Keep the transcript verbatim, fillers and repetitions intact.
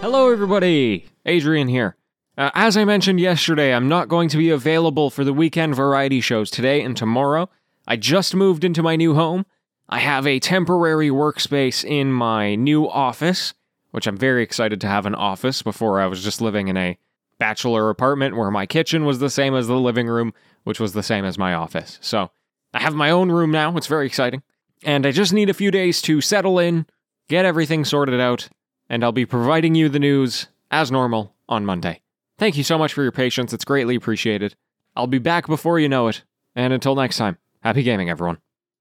Hello everybody, Adrian here. Uh, as I mentioned yesterday, I'm not going to be available for the weekend variety shows today and tomorrow. I just moved into my new home. I have a temporary workspace in my new office, which I'm very excited to have an office. Before I was just living in a bachelor apartment where my kitchen was the same as the living room, which was the same as my office. So I have my own room now, it's very exciting. And I just need a few days to settle in, get everything sorted out, and I'll be providing you the news, as normal, on Monday. Thank you so much for your patience, it's greatly appreciated. I'll be back before you know it, and until next time, happy gaming everyone.